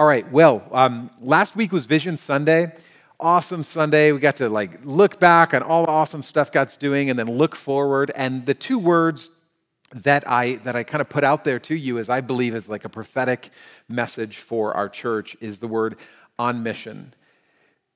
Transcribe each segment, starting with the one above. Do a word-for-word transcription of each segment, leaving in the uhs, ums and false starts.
All right, well, um, last week was Vision Sunday. Awesome Sunday. We got to like look back on all the awesome stuff God's doing and then look forward. And the two words that I that I kind of put out there to you as I believe is like a prophetic message for our church is the word on mission.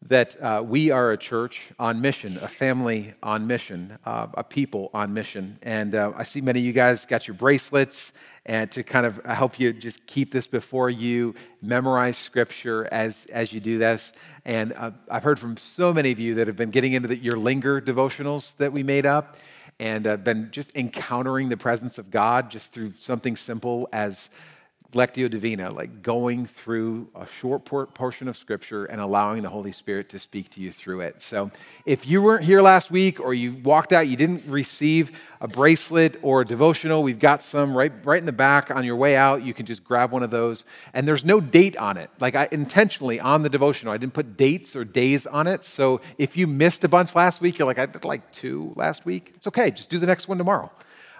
That uh, we are a church on mission, a family on mission, uh, a people on mission. And uh, I see many of you guys got your bracelets and to kind of help you just keep this before you, memorize scripture as, as you do this. And uh, I've heard from so many of you that have been getting into the, your linger devotionals that we made up and uh, been just encountering the presence of God just through something simple as Lectio Divina, like going through a short portion of Scripture and allowing the Holy Spirit to speak to you through it. So if you weren't here last week or you walked out, you didn't receive a bracelet or a devotional, we've got some right, right in the back on your way out. You can just grab one of those. And there's no date on it. Like I intentionally on the devotional, I didn't put dates or days on it. So if you missed a bunch last week, you're like, I did like two last week. It's okay. Just do the next one tomorrow.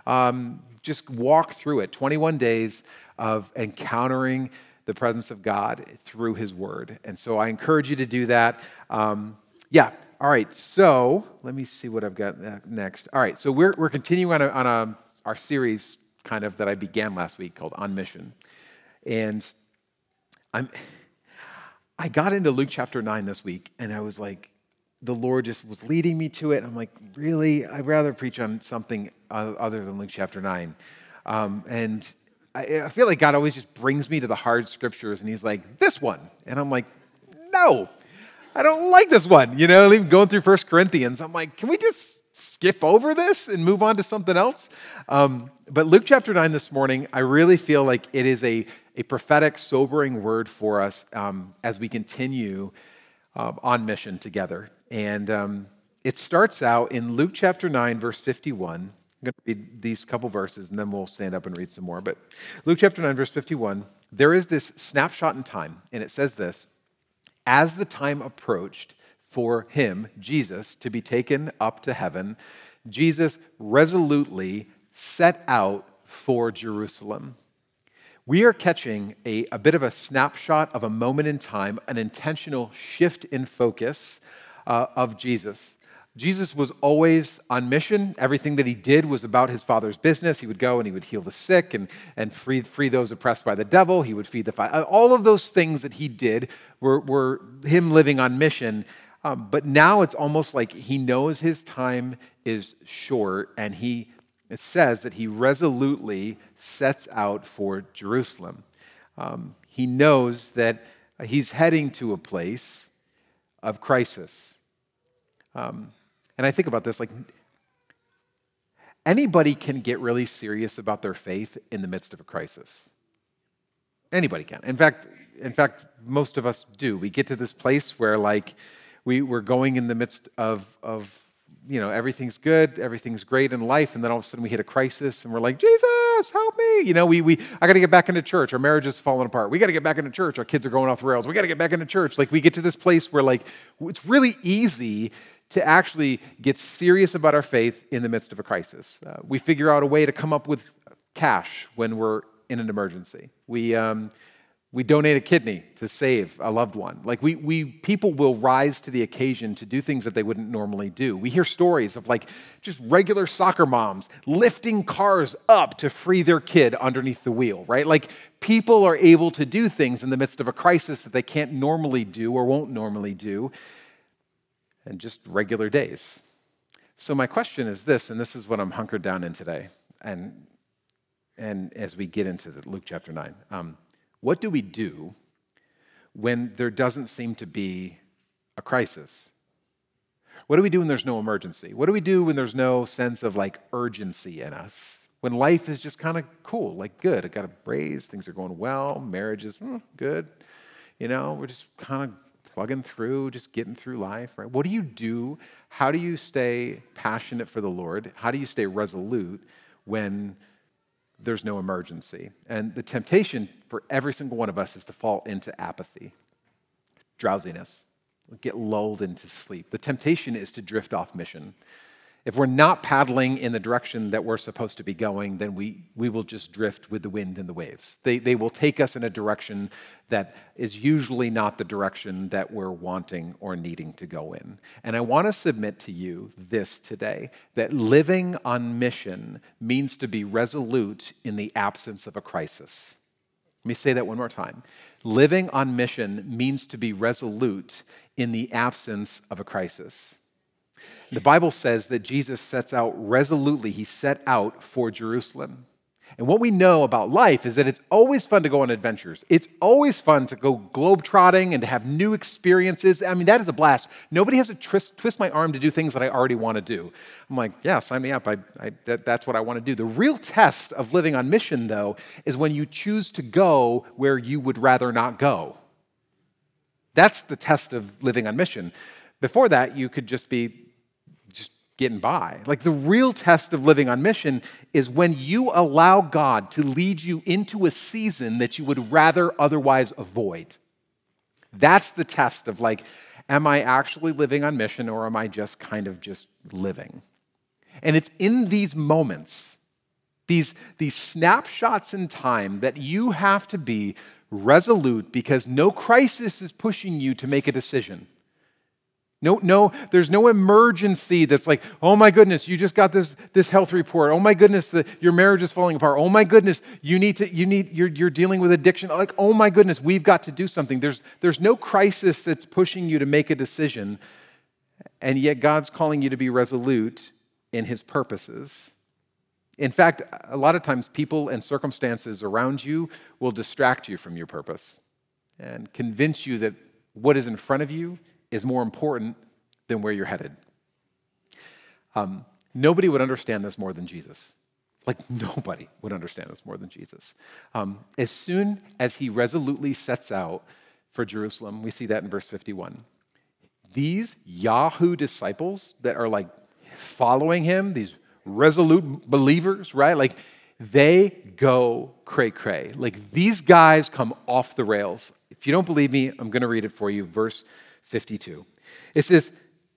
Um, just walk through it. twenty-one days of encountering the presence of God through his word. And so I encourage you to do that. Um, yeah, all right, so let me see what I've got next. All right, so we're we're continuing on, a, on a, our series kind of that I began last week called On Mission. And I'm I got into Luke chapter nine this week, and I was like, the Lord just was leading me to it. I'm like, really? I'd rather preach on something other than Luke chapter nine. Um, and I feel like God always just brings me to the hard scriptures, and he's like, this one. And I'm like, no, I don't like this one. You know, even going through First Corinthians, I'm like, can we just skip over this and move on to something else? Um, but Luke chapter nine this morning, I really feel like it is a, a prophetic, sobering word for us um, as we continue uh, on mission together. And um, it starts out in Luke chapter nine, verse fifty-one. I'm going to read these couple verses, and then we'll stand up and read some more. But Luke chapter nine, verse fifty-one, there is this snapshot in time, and it says this: as the time approached for him, Jesus, to be taken up to heaven, Jesus resolutely set out for Jerusalem. We are catching a, a bit of a snapshot of a moment in time, an intentional shift in focus uh, of Jesus. Jesus was always on mission. Everything that he did was about his Father's business. He would go and he would heal the sick and, and free, free those oppressed by the devil. He would feed the five. All of those things that he did were, were him living on mission. Um, but now it's almost like he knows his time is short, and he it says that he resolutely sets out for Jerusalem. Um, he knows that he's heading to a place of crisis. Um, And I think about this, like anybody can get really serious about their faith in the midst of a crisis. Anybody can. In fact, in fact, most of us do. We get to this place where like we, we're going in the midst of, of, you know, everything's good, everything's great in life, and then all of a sudden we hit a crisis, and we're like, Jesus, help me. You know, we we I got to get back into church. Our marriage is falling apart. We got to get back into church. Our kids are going off the rails. We got to get back into church. Like we get to this place where like it's really easy to actually get serious about our faith in the midst of a crisis. Uh, we figure out a way to come up with cash when we're in an emergency. We um, we donate a kidney to save a loved one. Like we we people will rise to the occasion to do things that they wouldn't normally do. We hear stories of like just regular soccer moms lifting cars up to free their kid underneath the wheel, right? Like people are able to do things in the midst of a crisis that they can't normally do or won't normally do. And just regular days. So my question is this, and this is what I'm hunkered down in today, and and as we get into the Luke chapter nine, um, what do we do when there doesn't seem to be a crisis? What do we do when there's no emergency? What do we do when there's no sense of like urgency in us? When life is just kind of cool, like good, I got a raise, things are going well, marriage is mm, good, you know, we're just kind of plugging through, just getting through life, right? What do you do? How do you stay passionate for the Lord? How do you stay resolute when there's no emergency? And the temptation for every single one of us is to fall into apathy, drowsiness, get lulled into sleep. The temptation is to drift off mission. If we're not paddling in the direction that we're supposed to be going, then we, we will just drift with the wind and the waves. They, they will take us in a direction that is usually not the direction that we're wanting or needing to go in. And I want to submit to you this today, that living on mission means to be resolute in the absence of a crisis. Let me say that one more time. Living on mission means to be resolute in the absence of a crisis. The Bible says that Jesus sets out resolutely. He set out for Jerusalem. And what we know about life is that it's always fun to go on adventures. It's always fun to go globetrotting and to have new experiences. I mean, that is a blast. Nobody has to twist, twist my arm to do things that I already want to do. I'm like, yeah, sign me up. I, I, that, that's what I want to do. The real test of living on mission, though, is when you choose to go where you would rather not go. That's the test of living on mission. Before that, you could just be getting by. Like, the real test of living on mission is when you allow God to lead you into a season that you would rather otherwise avoid. That's the test of, like, am I actually living on mission, or am I just kind of just living? And it's in these moments, these, these snapshots in time, that you have to be resolute, because no crisis is pushing you to make a decision. No, no, there's no emergency that's like, oh my goodness, you just got this, this health report. Oh my goodness, the, your marriage is falling apart. Oh my goodness, you need to, you need, you're, you're dealing with addiction. Like, oh my goodness, we've got to do something. There's, there's no crisis that's pushing you to make a decision. And yet God's calling you to be resolute in his purposes. In fact, a lot of times people and circumstances around you will distract you from your purpose and convince you that what is in front of you is more important than where you're headed. Um, nobody would understand this more than Jesus. Like, nobody would understand this more than Jesus. Um, as soon as he resolutely sets out for Jerusalem, we see that in verse fifty-one. These Yahoo disciples that are, like, following him, these resolute believers, right? Like, they go cray-cray. Like, these guys come off the rails. If you don't believe me, I'm going to read it for you. Verse fifty-two. It says,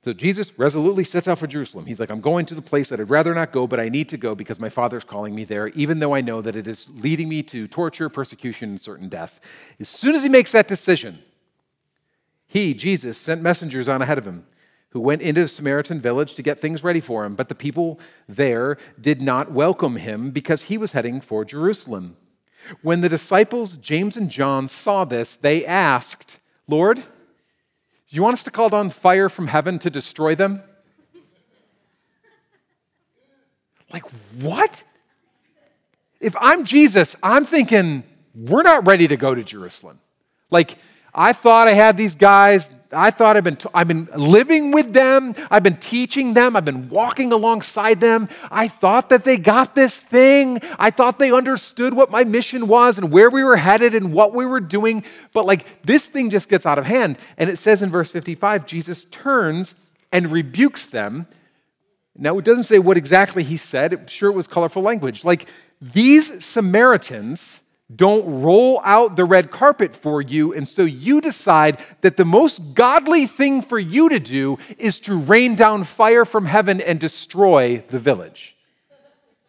so Jesus resolutely sets out for Jerusalem. He's like, I'm going to the place that I'd rather not go, but I need to go because my Father's calling me there, even though I know that it is leading me to torture, persecution, and certain death. As soon as he makes that decision, he, Jesus, sent messengers on ahead of him who went into the Samaritan village to get things ready for him. But the people there did not welcome him because he was heading for Jerusalem. When the disciples, James and John, saw this, they asked, Lord, you want us to call down fire from heaven to destroy them? Like, what? If I'm Jesus, I'm thinking, we're not ready to go to Jerusalem. Like, I thought I had these guys. I thought I've been, t- I've been living with them. I've been teaching them. I've been walking alongside them. I thought that they got this thing. I thought they understood what my mission was and where we were headed and what we were doing. But, like, this thing just gets out of hand. And it says in verse fifty-five, Jesus turns and rebukes them. Now, it doesn't say what exactly he said. I'm sure it was colorful language. Like, these Samaritans don't roll out the red carpet for you, and so you decide that the most godly thing for you to do is to rain down fire from heaven and destroy the village.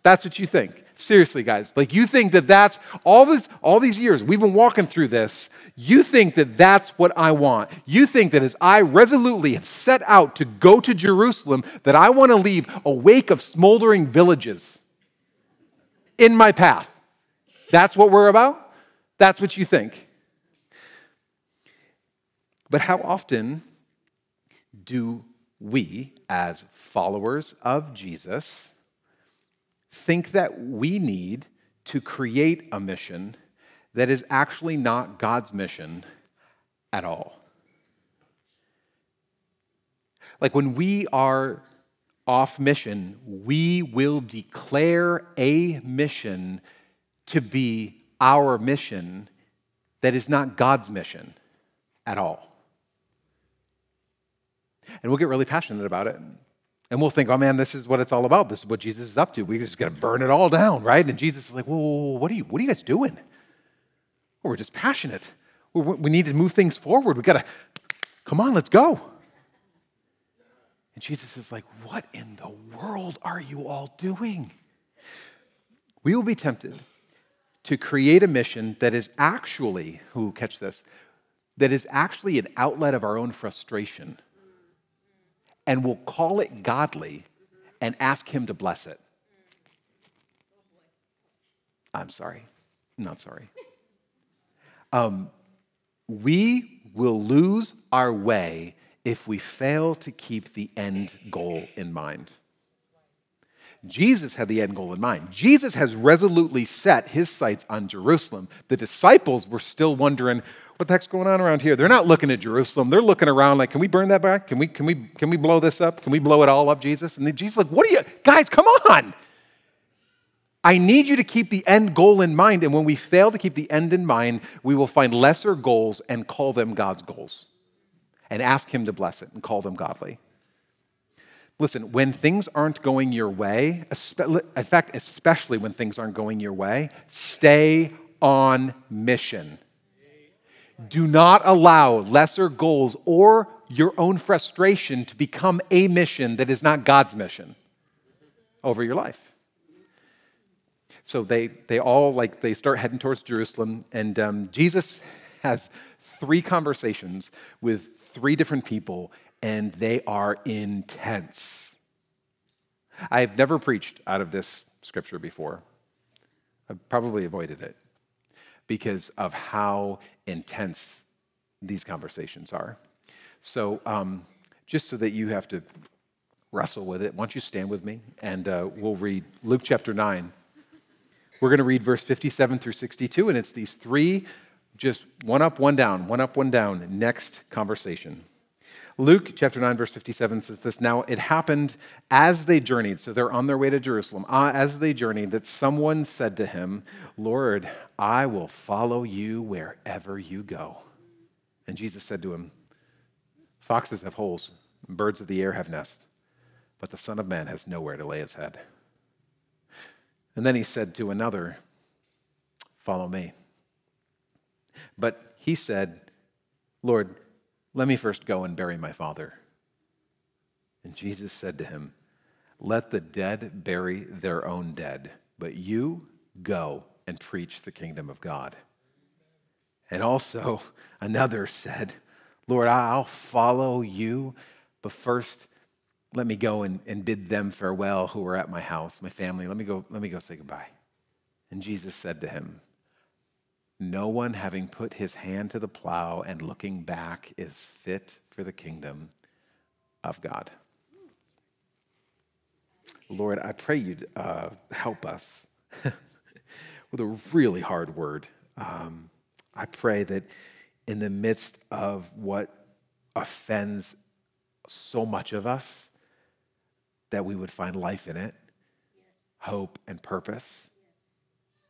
That's what you think. Seriously, guys. Like, you think that that's, all this, all these years we've been walking through this, you think that that's what I want. You think that as I resolutely have set out to go to Jerusalem, that I want to leave a wake of smoldering villages in my path. That's what we're about? That's what you think. But how often do we, as followers of Jesus, think that we need to create a mission that is actually not God's mission at all? Like, when we are off mission, we will declare a mission to be our mission that is not God's mission at all. And we'll get really passionate about it. And we'll think, oh man, this is what it's all about. This is what Jesus is up to. We're just going to burn it all down, right? And Jesus is like, whoa, whoa, whoa, what are you, what are you guys doing? Well, we're just passionate. We're, we need to move things forward. We got to, come on, let's go. And Jesus is like, what in the world are you all doing? We will be tempted to create a mission that is actually, ooh, catch this, that is actually an outlet of our own frustration. And we'll call it godly and ask him to bless it. I'm sorry. Not sorry. Um, we will lose our way if we fail to keep the end goal in mind. Jesus had the end goal in mind. Jesus has resolutely set his sights on Jerusalem. The disciples were still wondering, what the heck's going on around here? They're not looking at Jerusalem. They're looking around like, can we burn that back? Can we, can we, can we blow this up? Can we blow it all up, Jesus? And then Jesus is like, what are you, guys, come on. I need you to keep the end goal in mind. And when we fail to keep the end in mind, we will find lesser goals and call them God's goals and ask him to bless it and call them godly. Listen, when things aren't going your way, in fact, especially when things aren't going your way, stay on mission. Do not allow lesser goals or your own frustration to become a mission that is not God's mission over your life. So they they all, like, they start heading towards Jerusalem, and um, Jesus has three conversations with three different people, and they are intense. I've never preached out of this scripture before. I've probably avoided it because of how intense these conversations are. So um, just so that you have to wrestle with it, why don't you stand with me, and uh, we'll read Luke chapter nine. We're going to read verse fifty-seven through sixty-two, and it's these three, just one up, one down, one up, one down, next conversation. Luke chapter nine, verse fifty-seven says this, now it happened as they journeyed, so they're on their way to Jerusalem, as they journeyed, that someone said to him, Lord, I will follow you wherever you go. And Jesus said to him, foxes have holes, and birds of the air have nests, but the Son of Man has nowhere to lay his head. And then he said to another, follow me. But he said, Lord, let me first go and bury my father. And Jesus said to him, let the dead bury their own dead, but you go and preach the kingdom of God. And also another said, Lord, I'll follow you, but first let me go and, and bid them farewell who are at my house, my family. Let me go, let me go say goodbye. And Jesus said to him, no one having put his hand to the plow and looking back is fit for the kingdom of God. Lord, I pray you'd uh, help us with a really hard word. Um, I pray that in the midst of what offends so much of us, that we would find life in it, yes. Hope and purpose, yes.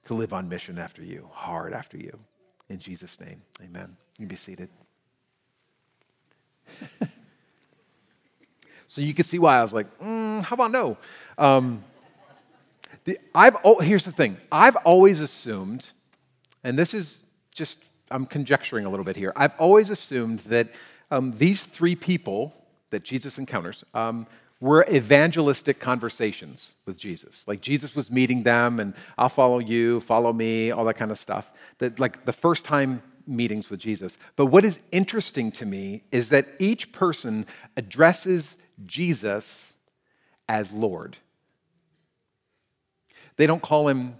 To live on mission after you, hard after you. Yes. In Jesus' name, amen. You can be seated. So you can see why I was like, mm, how about no? Um, the, I've oh, here's the thing. I've always assumed, and this is just, I'm conjecturing a little bit here. I've always assumed that um, these three people that Jesus encounters, um, were evangelistic conversations with Jesus. Like Jesus was meeting them and I'll follow you, follow me, all that kind of stuff. That like the first time meetings with Jesus. But what is interesting to me is that each person addresses Jesus as Lord. They don't call him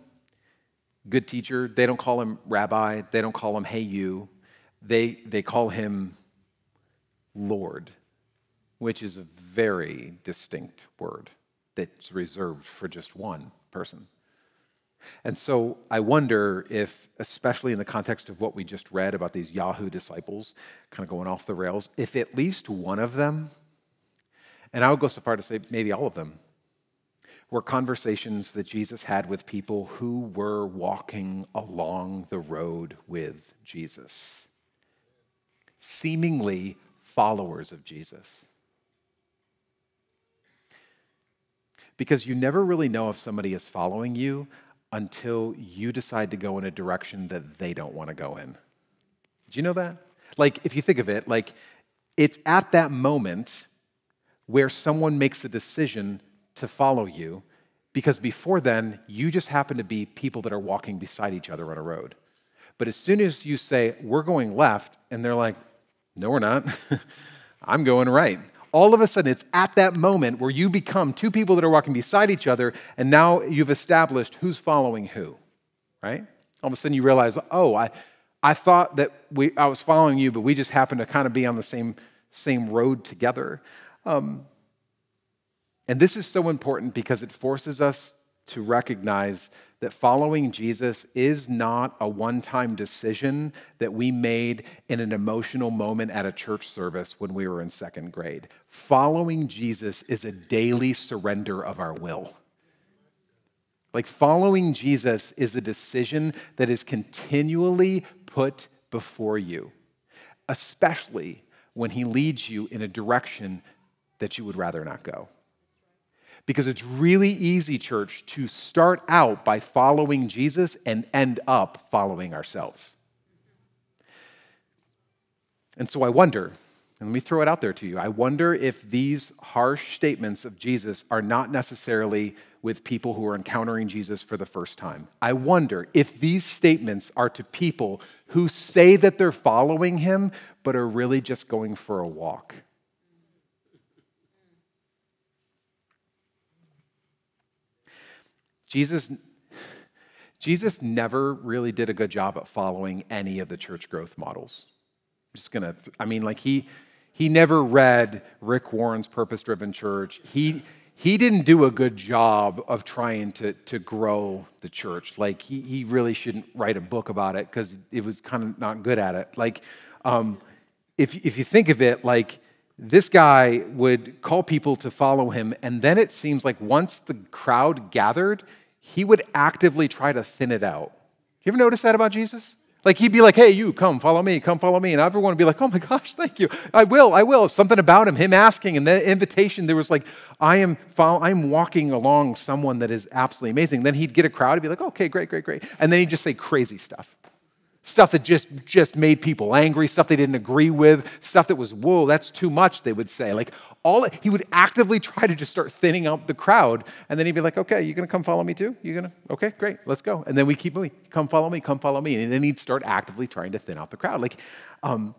good teacher. They don't call him rabbi. They don't call him hey you. They, they call him Lord, which is a very distinct word that's reserved for just one person. And so I wonder if, especially in the context of what we just read about these Yahoo disciples kind of going off the rails, if at least one of them, and I would go so far to say maybe all of them, were conversations that Jesus had with people who were walking along the road with Jesus, seemingly followers of Jesus. Because you never really know if somebody is following you until you decide to go in a direction that they don't want to go in. Do you know that? Like, if you think of it, like, it's at that moment where someone makes a decision to follow you, because before then, you just happen to be people that are walking beside each other on a road. But as soon as you say, we're going left, and they're like, no, we're not, I'm going right. All of a sudden, it's at that moment where you become two people that are walking beside each other, and now you've established who's following who, right? All of a sudden, you realize, oh, I, I thought that we, I was following you, but we just happened to kind of be on the same, same road together. Um, and this is so important because it forces us to recognize that following Jesus is not a one-time decision that we made in an emotional moment at a church service when we were in second grade. Following Jesus is a daily surrender of our will. Like, following Jesus is a decision that is continually put before you, especially when he leads you in a direction that you would rather not go. Because it's really easy, church, to start out by following Jesus and end up following ourselves. And so I wonder, and let me throw it out there to you, I wonder if these harsh statements of Jesus are not necessarily with people who are encountering Jesus for the first time. I wonder if these statements are to people who say that they're following him, but are really just going for a walk. Jesus, Jesus never really did a good job at following any of the church growth models. I'm just gonna, I mean, like he, he never read Rick Warren's Purpose-Driven Church. He, he didn't do a good job of trying to, to grow the church. Like he, he really shouldn't write a book about it because it was kind of not good at it. Like um, if, if you think of it, like this guy would call people to follow him, and then it seems like once the crowd gathered, he would actively try to thin it out. You ever notice that about Jesus? Like, he'd be like, hey, you, come, follow me, come, follow me, and everyone would be like, oh my gosh, thank you, I will, I will. Something about him, him asking, and the invitation, there was like, I am follow, I'm walking along someone that is absolutely amazing. Then he'd get a crowd and be like, okay, great, great, great. And then he'd just say crazy stuff. Stuff that just, just made people angry, stuff they didn't agree with, stuff that was, whoa, that's too much, they would say. Like, all he would actively try to just start thinning out the crowd, and then he'd be like, okay, you're going to come follow me too? You're going to, okay, great, let's go. And then we keep moving, come follow me, come follow me. And then he'd start actively trying to thin out the crowd. Like, um,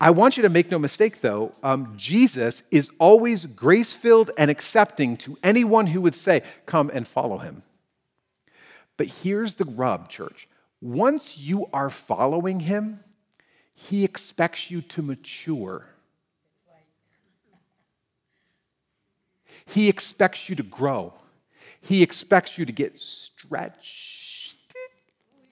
I want you to make no mistake, though, um, Jesus is always grace-filled and accepting to anyone who would say, come and follow him. But here's the rub, church. Once you are following him, he expects you to mature. He expects you to grow. He expects you to get stretched.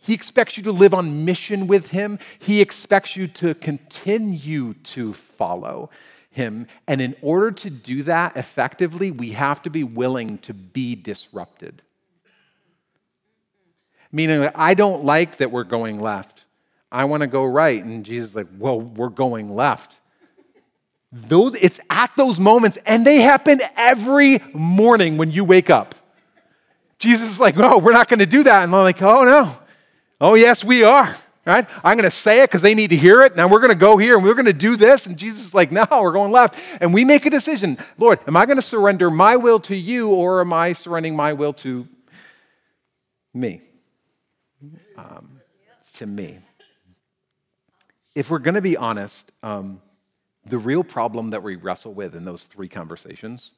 He expects you to live on mission with him. He expects you to continue to follow him. And in order to do that effectively, we have to be willing to be disrupted. Meaning, I don't like that we're going left. I want to go right. And Jesus is like, well, we're going left. Those, it's at those moments, and they happen every morning when you wake up. Jesus is like, no, we're not going to do that. And I'm like, oh, no. Oh, yes, we are. Right? I'm going to say it because they need to hear it. Now we're going to go here, and we're going to do this. And Jesus is like, no, we're going left. And we make a decision. Lord, am I going to surrender my will to you, or am I surrendering my will to me? Um, to me. If we're going to be honest, um, the real problem that we wrestle with in those three conversations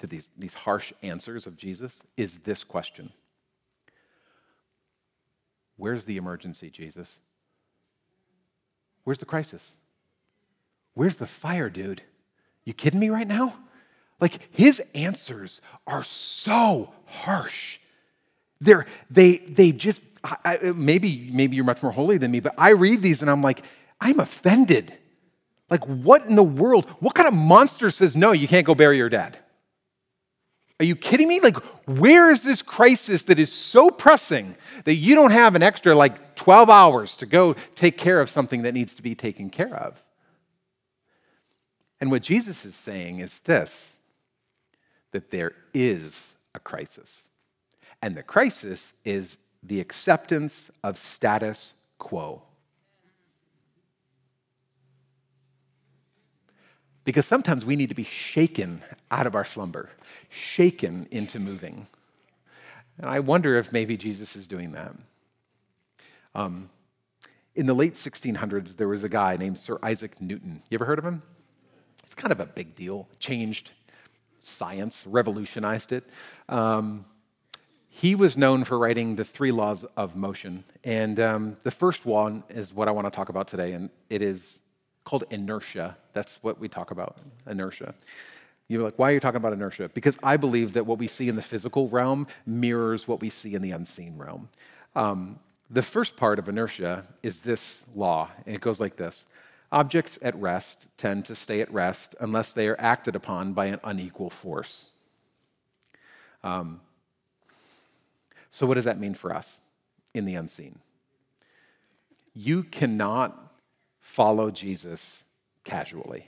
to these, these harsh answers of Jesus is this question. Where's the emergency, Jesus? Where's the crisis? Where's the fire, dude? You kidding me right now? Like, his answers are so harsh. They're, they, they just... I, maybe, maybe you're much more holy than me, but I read these and I'm like, I'm offended. Like, what in the world? What kind of monster says, no, you can't go bury your dad? Are you kidding me? Like, where is this crisis that is so pressing that you don't have an extra, like, twelve hours to go take care of something that needs to be taken care of? And what Jesus is saying is this, that there is a crisis. And the crisis is the acceptance of status quo. Because sometimes we need to be shaken out of our slumber, shaken into moving. And I wonder if maybe Jesus is doing that. Um, in the late sixteen hundreds, there was a guy named Sir Isaac Newton. You ever heard of him? It's kind of a big deal. Changed science, revolutionized it. Um, he was known for writing the three laws of motion. And um, the first one is what I want to talk about today, and it is called inertia. That's what we talk about, inertia. You're like, why are you talking about inertia? Because I believe that what we see in the physical realm mirrors what we see in the unseen realm. Um, the first part of inertia is this law, and it goes like this. Objects at rest tend to stay at rest unless they are acted upon by an unequal force. Um, so what does that mean for us in the unseen? You cannot follow Jesus casually.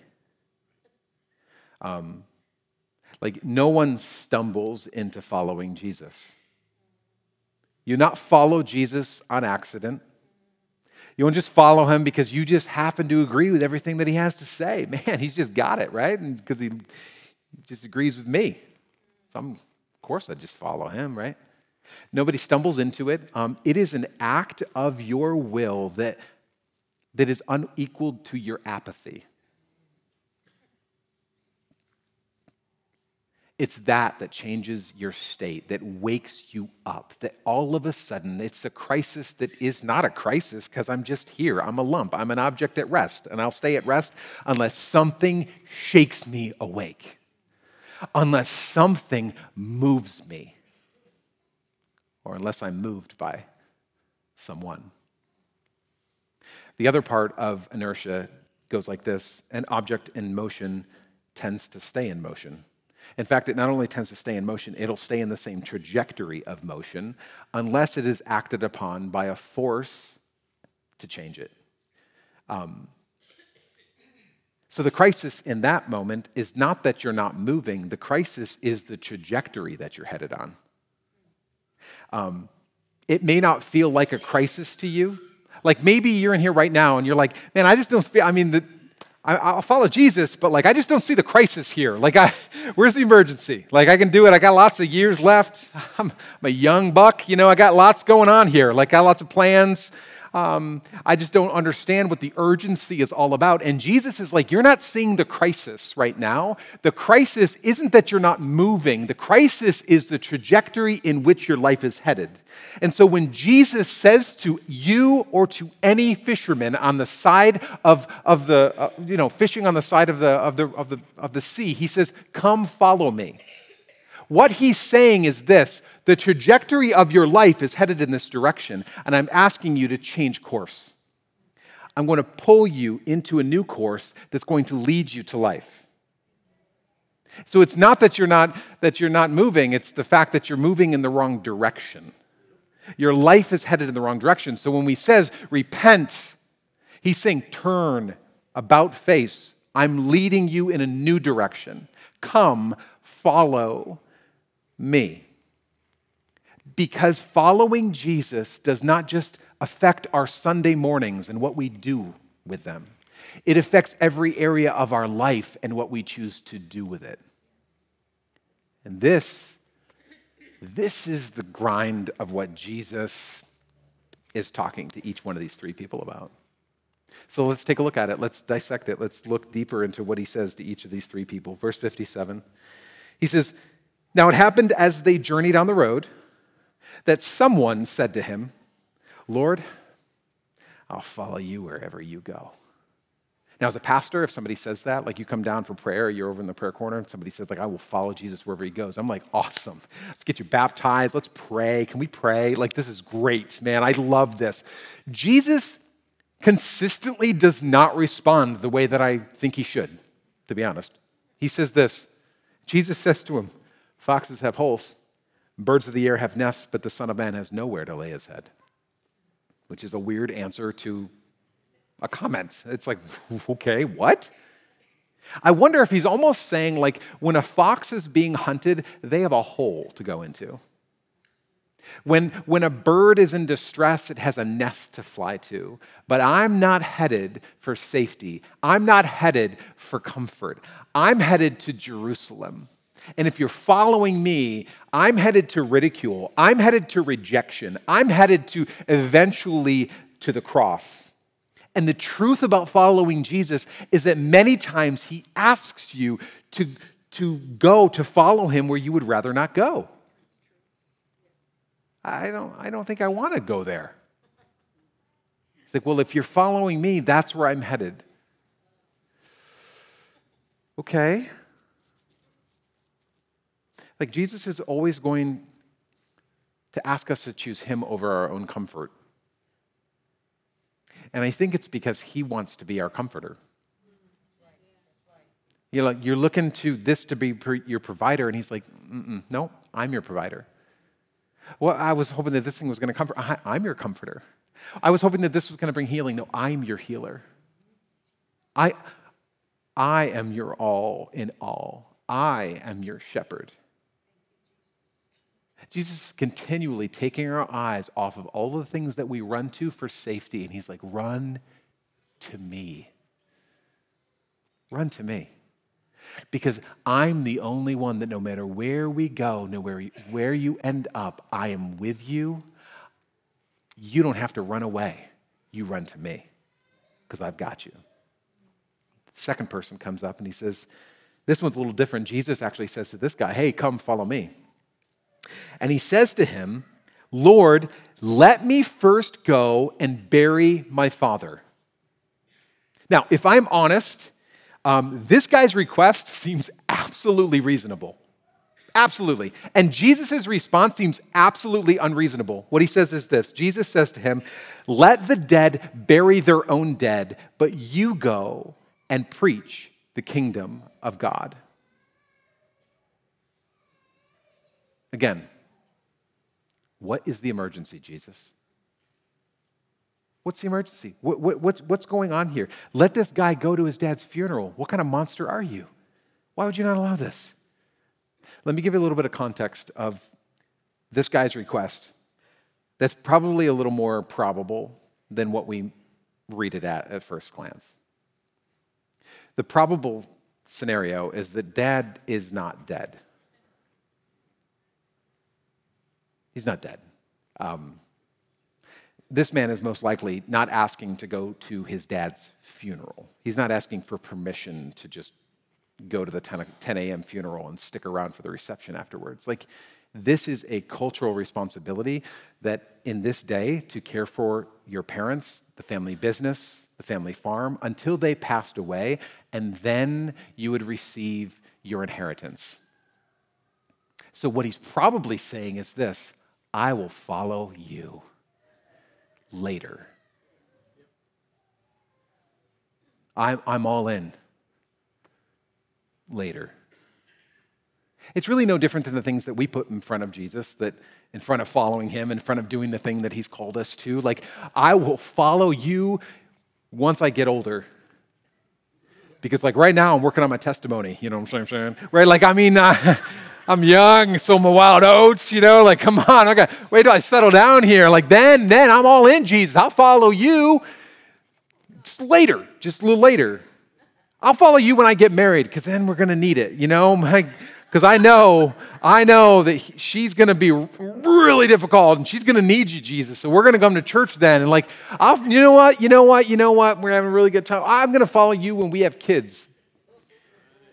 Um, like, no one stumbles into following Jesus. You not follow Jesus on accident. You won't just follow him because you just happen to agree with everything that he has to say. Man, he's just got it, right? And because he just agrees with me. So I'm, of course, I just follow him, right? Nobody stumbles into it. Um, it is an act of your will that that is unequaled to your apathy. It's that that changes your state, that wakes you up, that all of a sudden it's a crisis that is not a crisis because I'm just here. I'm a lump. I'm an object at rest, and I'll stay at rest unless something shakes me awake, unless something moves me, or unless I'm moved by someone. The other part of inertia goes like this. An object in motion tends to stay in motion. In fact, it not only tends to stay in motion, it'll stay in the same trajectory of motion unless it is acted upon by a force to change it. Um, so the crisis in that moment is not that you're not moving. The crisis is the trajectory that you're headed on. Um, it may not feel like a crisis to you. Like, maybe you're in here right now and you're like, man, I just don't feel, I mean, the, I, I'll follow Jesus, but like, I just don't see the crisis here. Like, I, where's the emergency? Like, I can do it. I got lots of years left. I'm, I'm a young buck. You know, I got lots going on here. Like, I got lots of plans. Um, I just don't understand what the urgency is all about. And Jesus is like, you're not seeing the crisis right now. The crisis isn't that you're not moving. The crisis is the trajectory in which your life is headed. And so when Jesus says to you or to any fisherman on the side of, of the, uh, you know, fishing on the side of the, of the, of the, of the sea, he says, come follow me. What he's saying is this: the trajectory of your life is headed in this direction, and I'm asking you to change course. I'm going to pull you into a new course that's going to lead you to life. So it's not that you're not, that you're not moving, it's the fact that you're moving in the wrong direction. Your life is headed in the wrong direction. So when he says, repent, he's saying, turn, about face. I'm leading you in a new direction. Come, follow me. Because following Jesus does not just affect our Sunday mornings and what we do with them. It affects every area of our life and what we choose to do with it. And this, this is the grind of what Jesus is talking to each one of these three people about. So let's take a look at it. Let's dissect it. Let's look deeper into what he says to each of these three people. Verse fifty-seven, he says, now it happened as they journeyed on the road that someone said to him, Lord, I'll follow you wherever you go. Now, as a pastor, if somebody says that, like you come down for prayer, you're over in the prayer corner, and somebody says, like, I will follow Jesus wherever he goes. I'm like, awesome. Let's get you baptized. Let's pray. Can we pray? Like, this is great, man. I love this. Jesus consistently does not respond the way that I think he should, to be honest. He says this. Jesus says to him, foxes have holes, birds of the air have nests, but the Son of Man has nowhere to lay his head, which is a weird answer to a comment. It's like, okay, what? I wonder if he's almost saying, like, when a fox is being hunted, they have a hole to go into. When, when a bird is in distress, it has a nest to fly to. But I'm not headed for safety. I'm not headed for comfort. I'm headed to Jerusalem. And if you're following me, I'm headed to ridicule. I'm headed to rejection. I'm headed to eventually to the cross. And the truth about following Jesus is that many times he asks you to, to go to follow him where you would rather not go. I don't, I don't think I want to go there. It's like, well, if you're following me, that's where I'm headed. Okay. Like, Jesus is always going to ask us to choose him over our own comfort. And I think it's because he wants to be our comforter. You're like, you're looking to this to be your provider, and he's like, mm-mm, no, I'm your provider. Well, I was hoping that this thing was going to comfort. I'm your comforter. I was hoping that this was going to bring healing. No, I'm your healer. I, I am your all in all. I am your shepherd. Jesus is continually taking our eyes off of all the things that we run to for safety, and he's like, run to me. Run to me. Because I'm the only one that no matter where we go, no matter where you end up, I am with you. You don't have to run away. You run to me because I've got you. The second person comes up and he says, this one's a little different. Jesus actually says to this guy, hey, come follow me. And he says to him, Lord, let me first go and bury my father. Now, if I'm honest, Um, this guy's request seems absolutely reasonable. Absolutely. And Jesus' response seems absolutely unreasonable. What he says is this. Jesus says to him, let the dead bury their own dead, but you go and preach the kingdom of God. Again, what is the emergency, Jesus? What's the emergency? What, what, what's, what's going on here? Let this guy go to his dad's funeral. What kind of monster are you? Why would you not allow this? Let me give you a little bit of context of this guy's request. That's probably a little more probable than what we read it at at first glance. The probable scenario is that dad is not dead. He's not dead. Um, This man is most likely not asking to go to his dad's funeral. He's not asking for permission to just go to the ten a.m. funeral and stick around for the reception afterwards. Like, this is a cultural responsibility that in this day to care for your parents, the family business, the family farm, until they passed away, and then you would receive your inheritance. So what he's probably saying is this, I will follow you. Later. I'm, I'm all in. Later. It's really no different than the things that we put in front of Jesus, that in front of following him, in front of doing the thing that he's called us to. Like, I will follow you once I get older. Because like right now I'm working on my testimony, you know what I'm saying? Right? Like, I mean, uh, I'm young, so I'm a wild oats, you know, like, come on, I got, wait till I settle down here. Like, then, then I'm all in, Jesus. I'll follow you just later, just a little later. I'll follow you when I get married, because then we're going to need it, you know, because I know, I know that he, she's going to be really difficult, and she's going to need you, Jesus, so we're going to come to church then, and like, I'll, you know what, you know what, you know what, we're having a really good time. I'm going to follow you when we have kids,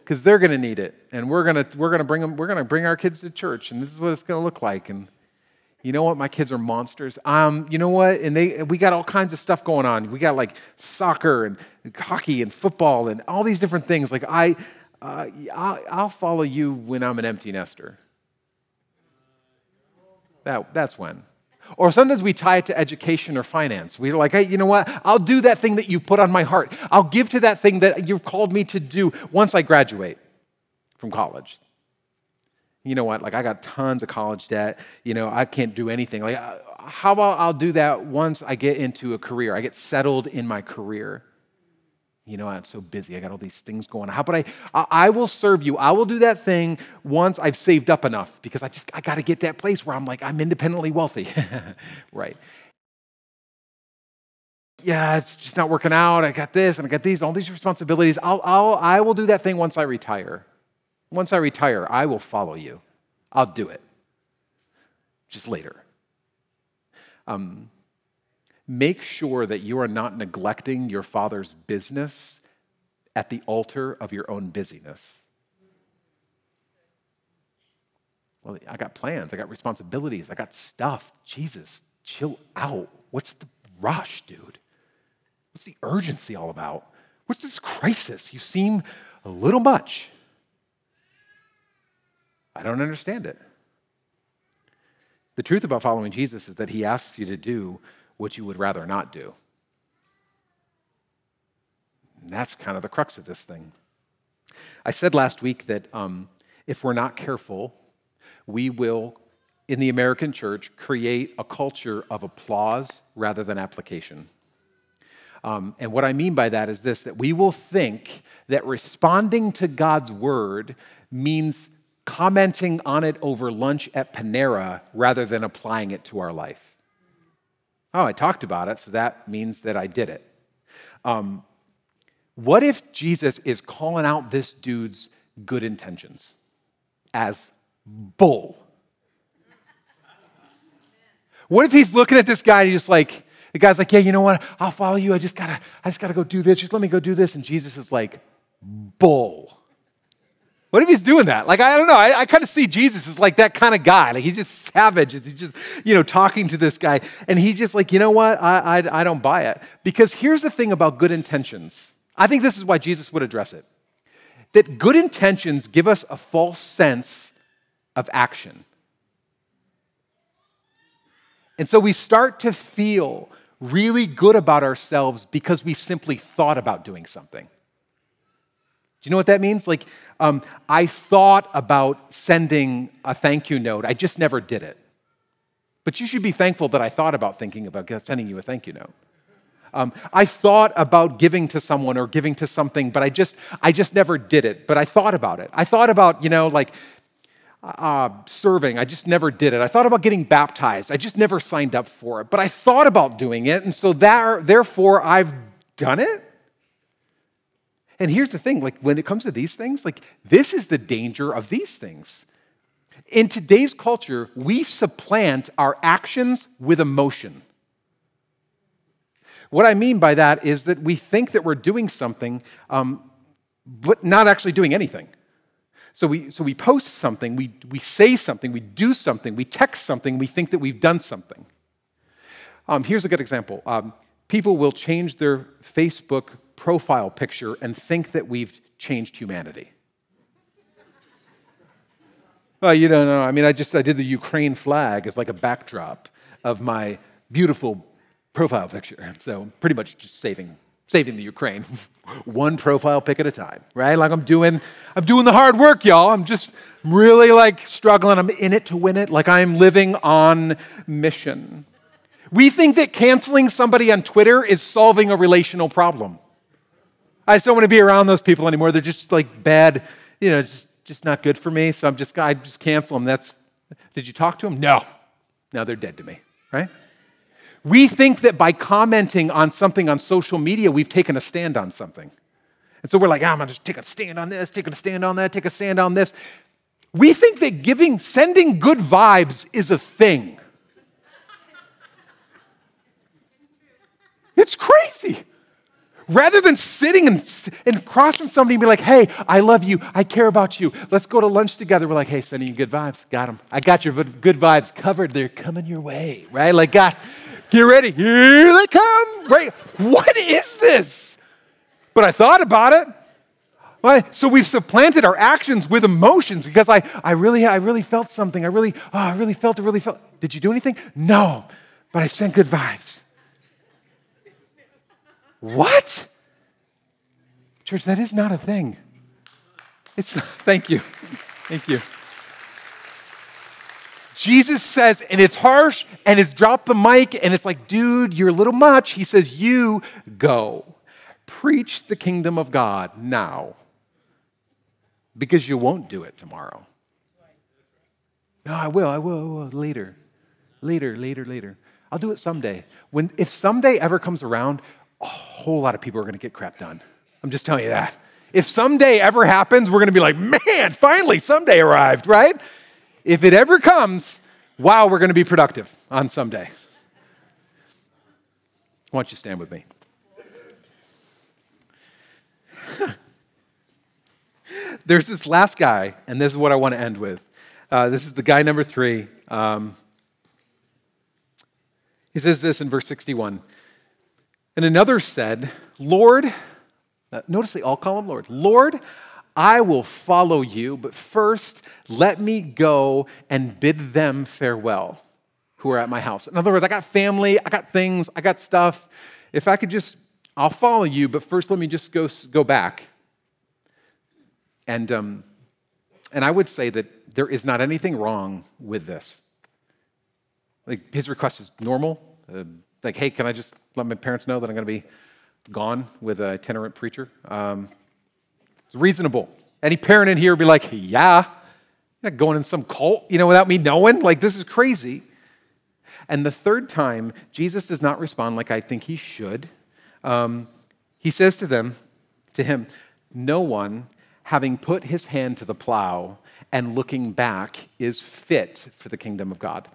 because they're going to need it, and we're going to we're going to bring them we're going to bring our kids to church, and this is what it's going to look like. And you know what, my kids are monsters. Um, you know what, and they we got all kinds of stuff going on. We got like soccer and hockey and football and all these different things. Like I, uh, I'll, I'll follow you when I'm an empty nester. That that's when. Or sometimes we tie it to education or finance. We're like, hey, you know what? I'll do that thing that you put on my heart. I'll give to that thing that you've called me to do once I graduate from college. You know what? Like, I got tons of college debt. You know, I can't do anything. Like, how about I'll do that once I get into a career? I get settled in my career. You know, I'm so busy. I got all these things going on. How about I, I, I will serve you. I will do that thing once I've saved up enough, because I just, I got to get that place where I'm like, I'm independently wealthy, right? Yeah, it's just not working out. I got this and I got these, all these responsibilities. I'll, I'll, I will do that thing once I retire. Once I retire, I will follow you. I'll do it. Just later. Um, Make sure that you are not neglecting your Father's business at the altar of your own busyness. Well, I got plans. I got responsibilities. I got stuff. Jesus, chill out. What's the rush, dude? What's the urgency all about? What's this crisis? You seem a little much. I don't understand it. The truth about following Jesus is that he asks you to do what you would rather not do. And that's kind of the crux of this thing. I said last week that um, if we're not careful, we will, in the American church, create a culture of applause rather than application. Um, and what I mean by that is this, that we will think that responding to God's word means commenting on it over lunch at Panera rather than applying it to our life. Oh, I talked about it, so that means that I did it. Um, what if Jesus is calling out this dude's good intentions as bull? What if he's looking at this guy and he's just like, the guy's like, yeah, you know what? I'll follow you. I just gotta, I just gotta go do this. Just let me go do this. And Jesus is like, bull. What if he's doing that? Like, I don't know. I, I kind of see Jesus as like that kind of guy. Like, he's just savage. He's just, you know, talking to this guy. And he's just like, you know what? I, I, I don't buy it. Because here's the thing about good intentions. I think this is why Jesus would address it. That good intentions give us a false sense of action. And so we start to feel really good about ourselves because we simply thought about doing something. Do you know what that means? Like, um, I thought about sending a thank you note. I just never did it. But you should be thankful that I thought about thinking about sending you a thank you note. Um, I thought about giving to someone or giving to something, but I just, I just never did it. But I thought about it. I thought about, you know, like uh, serving. I just never did it. I thought about getting baptized. I just never signed up for it. But I thought about doing it, and so that, therefore I've done it. And here's the thing, like when it comes to these things, like this is the danger of these things. In today's culture, we supplant our actions with emotion. What I mean by that is that we think that we're doing something, um, but not actually doing anything. So we so we post something, we we say something, we do something, we text something, we think that we've done something. Um, here's a good example. Um, people will change their Facebook profile picture and think that we've changed humanity. Well, you don't know. I mean, I just, I did the Ukraine flag as like a backdrop of my beautiful profile picture. And so pretty much just saving, saving the Ukraine, one profile pic at a time, right? Like I'm doing, I'm doing the hard work, y'all. I'm just really like struggling. I'm in it to win it. Like I'm living on mission. We think that canceling somebody on Twitter is solving a relational problem. I just don't want to be around those people anymore. They're just like bad, you know, just just not good for me. So I'm just, I just cancel them. That's, did you talk to them? No. No, they're dead to me, right? We think that by commenting on something on social media, we've taken a stand on something. And so we're like, oh, I'm going to take a stand on this, take a stand on that, take a stand on this. We think that giving, sending good vibes is a thing. It's crazy. Rather than sitting and, and cross from somebody and be like, hey, I love you. I care about you. Let's go to lunch together. We're like, hey, sending you good vibes. Got them. I got your good vibes covered. They're coming your way, right? Like, God, get ready. Here they come, right? What is this? But I thought about it. So we've supplanted our actions with emotions because I, I really, I really felt something. I really, oh, I really felt, I really felt. Did you do anything? No, but I sent good vibes. What? Church, that is not a thing. It's thank you. Thank you. Jesus says, and it's harsh, and it's drop the mic, and it's like, dude, you're a little much. He says, you go. Preach the kingdom of God now, because you won't do it tomorrow. No, I will, I will, I will, later, later, later, later. I'll do it someday. When, if someday ever comes around, a whole lot of people are going to get crap done. I'm just telling you that. If someday ever happens, we're going to be like, man, finally, someday arrived, right? If it ever comes, wow, we're going to be productive on someday. Why don't you stand with me? There's this last guy, and this is what I want to end with. Uh, this is the guy number three. Um, he says this in verse sixty-one. And another said, Lord, uh, notice they all call him Lord. Lord, I will follow you, but first let me go and bid them farewell who are at my house. In other words, I got family, I got things, I got stuff. If I could just, I'll follow you, but first let me just go, go back. And um, and I would say that there is not anything wrong with this. Like, his request is normal. Uh, like, hey, can I just let my parents know that I'm going to be gone with an itinerant preacher? Um, it's reasonable. Any parent in here would be like, yeah, you're not going in some cult, you know, without me knowing. Like, this is crazy. And the third time, Jesus does not respond like I think he should. Um, he says to them, to him, no one, having put his hand to the plow and looking back, is fit for the kingdom of God.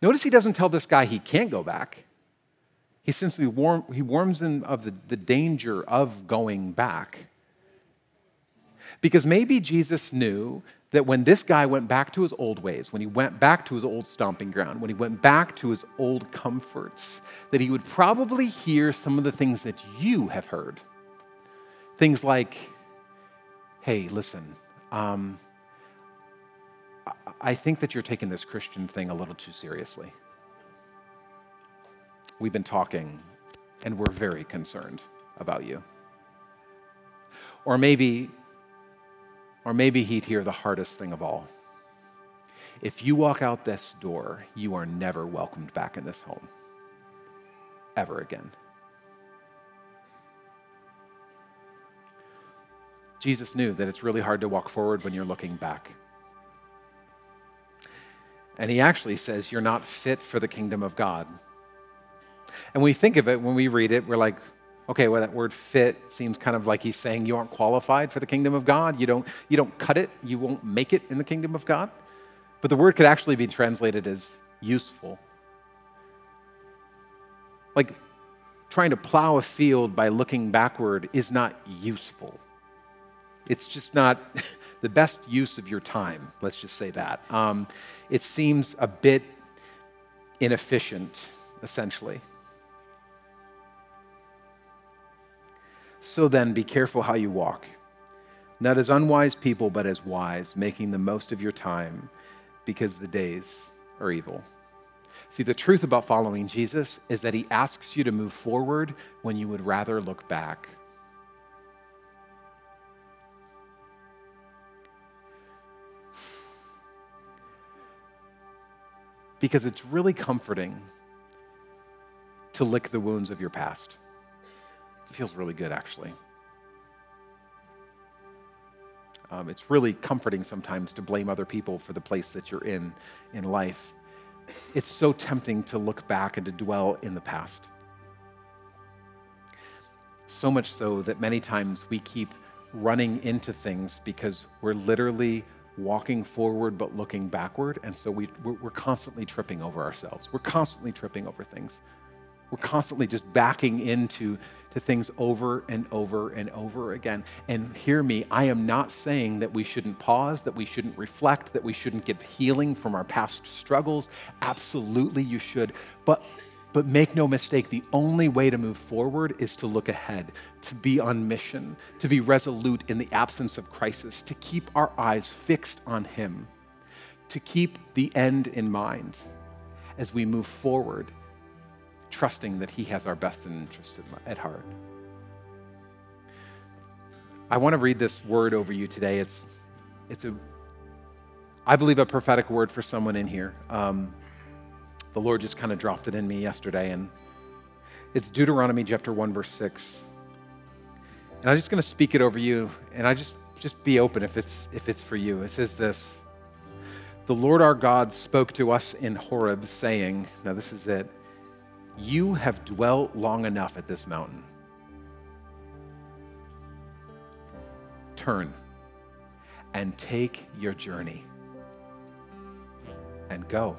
Notice he doesn't tell this guy he can't go back. He simply warm, he warns him of the, the danger of going back. Because maybe Jesus knew that when this guy went back to his old ways, when he went back to his old stomping ground, when he went back to his old comforts, that he would probably hear some of the things that you have heard. Things like, hey, listen, um, I think that you're taking this Christian thing a little too seriously. We've been talking, and we're very concerned about you. Or maybe... Or maybe he'd hear the hardest thing of all. If you walk out this door, you are never welcomed back in this home, ever again. Jesus knew that it's really hard to walk forward when you're looking back. And he actually says, you're not fit for the kingdom of God. And we think of it, when we read it, we're like, okay, well, that word fit seems kind of like he's saying you aren't qualified for the kingdom of God. You don't, you don't cut it. You won't make it in the kingdom of God. But the word could actually be translated as useful. Like, trying to plow a field by looking backward is not useful. It's just not the best use of your time. Let's just say that. Um, it seems a bit inefficient, essentially. So then, be careful how you walk, not as unwise people, but as wise, making the most of your time, because the days are evil. See, the truth about following Jesus is that he asks you to move forward when you would rather look back. Because it's really comforting to lick the wounds of your past. Feels really good, actually. Um, it's really comforting sometimes to blame other people for the place that you're in in life. It's so tempting to look back and to dwell in the past. So much so that many times we keep running into things because we're literally walking forward but looking backward, and so we, we're, we're constantly tripping over ourselves. We're constantly tripping over things. We're constantly just backing into to things over and over and over again. And hear me, I am not saying that we shouldn't pause, that we shouldn't reflect, that we shouldn't get healing from our past struggles. Absolutely, you should. But, but make no mistake, the only way to move forward is to look ahead, to be on mission, to be resolute in the absence of crisis, to keep our eyes fixed on Him, to keep the end in mind as we move forward, trusting that He has our best interest at heart. I want to read this word over you today. It's, it's a, I believe, a prophetic word for someone in here. Um, the Lord just kind of dropped it in me yesterday, and it's Deuteronomy chapter one, verse six. And I'm just going to speak it over you, and I just, just be open if it's, if it's for you. It says this: the Lord our God spoke to us in Horeb, saying, now this is it, you have dwelt long enough at this mountain. Turn and take your journey and go.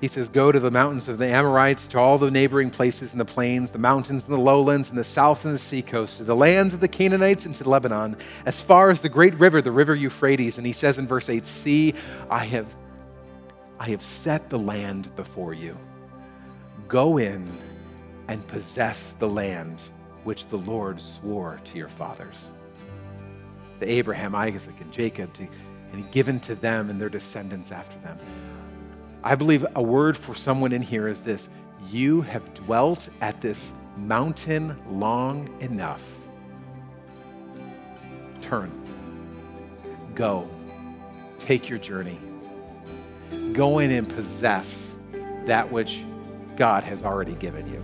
He says, go to the mountains of the Amorites, to all the neighboring places and the plains, the mountains and the lowlands, and the south and the seacoast, to the lands of the Canaanites and to Lebanon, as far as the great river, the river Euphrates. And he says in verse eight, see, I have, I have set the land before you. Go in and possess the land which the Lord swore to your fathers, to Abraham, Isaac, and Jacob, to, and given to them and their descendants after them. I believe a word for someone in here is this: you have dwelt at this mountain long enough. Turn, go, take your journey. Go in and possess that which God has already given you.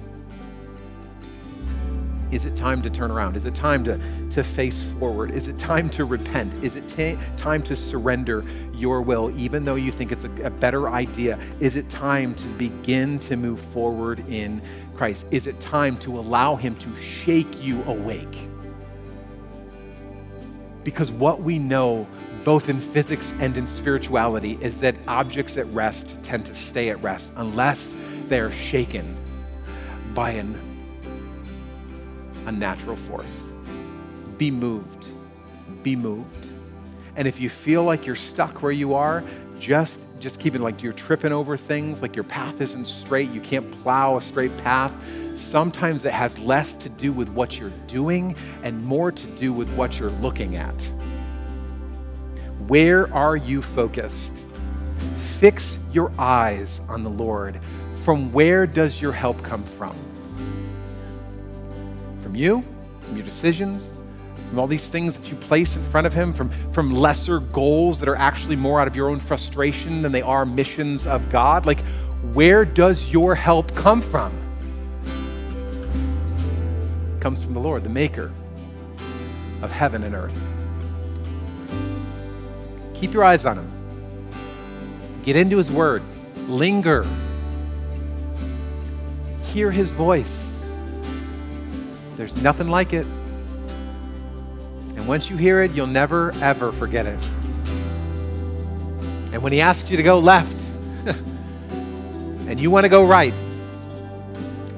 Is it time to turn around? Is it time to, to face forward? Is it time to repent? Is it t- time to surrender your will, even though you think it's a, a better idea? Is it time to begin to move forward in Christ? Is it time to allow him to shake you awake? Because what we know, both in physics and in spirituality, is that objects at rest tend to stay at rest unless they're shaken by an a natural force. Be moved, be moved. And if you feel like you're stuck where you are, just, just keep it like you're tripping over things, like your path isn't straight, you can't plow a straight path. Sometimes it has less to do with what you're doing and more to do with what you're looking at. Where are you focused? Fix your eyes on the Lord. From where does your help come from? From you, from your decisions, from all these things that you place in front of him, from, from lesser goals that are actually more out of your own frustration than they are missions of God. Like, where does your help come from? It comes from the Lord, the maker of heaven and earth. Keep your eyes on him. Get into his word. Linger. Hear his voice. There's nothing like it. And once you hear it, you'll never, ever forget it. And when he asks you to go left and you want to go right,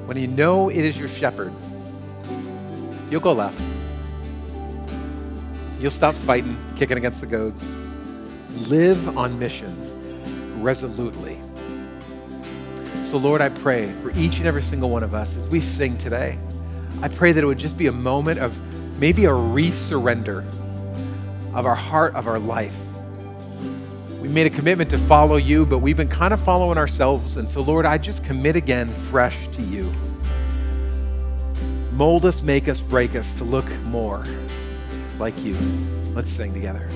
when you know it is your shepherd, you'll go left. You'll stop fighting, kicking against the goads. Live on mission resolutely. So Lord, I pray for each and every single one of us as we sing today. I pray that it would just be a moment of maybe a re-surrender of our heart, of our life. We made a commitment to follow you, but we've been kind of following ourselves. And so, Lord, I just commit again fresh to you. Mold us, make us, break us to look more like you. Let's sing together.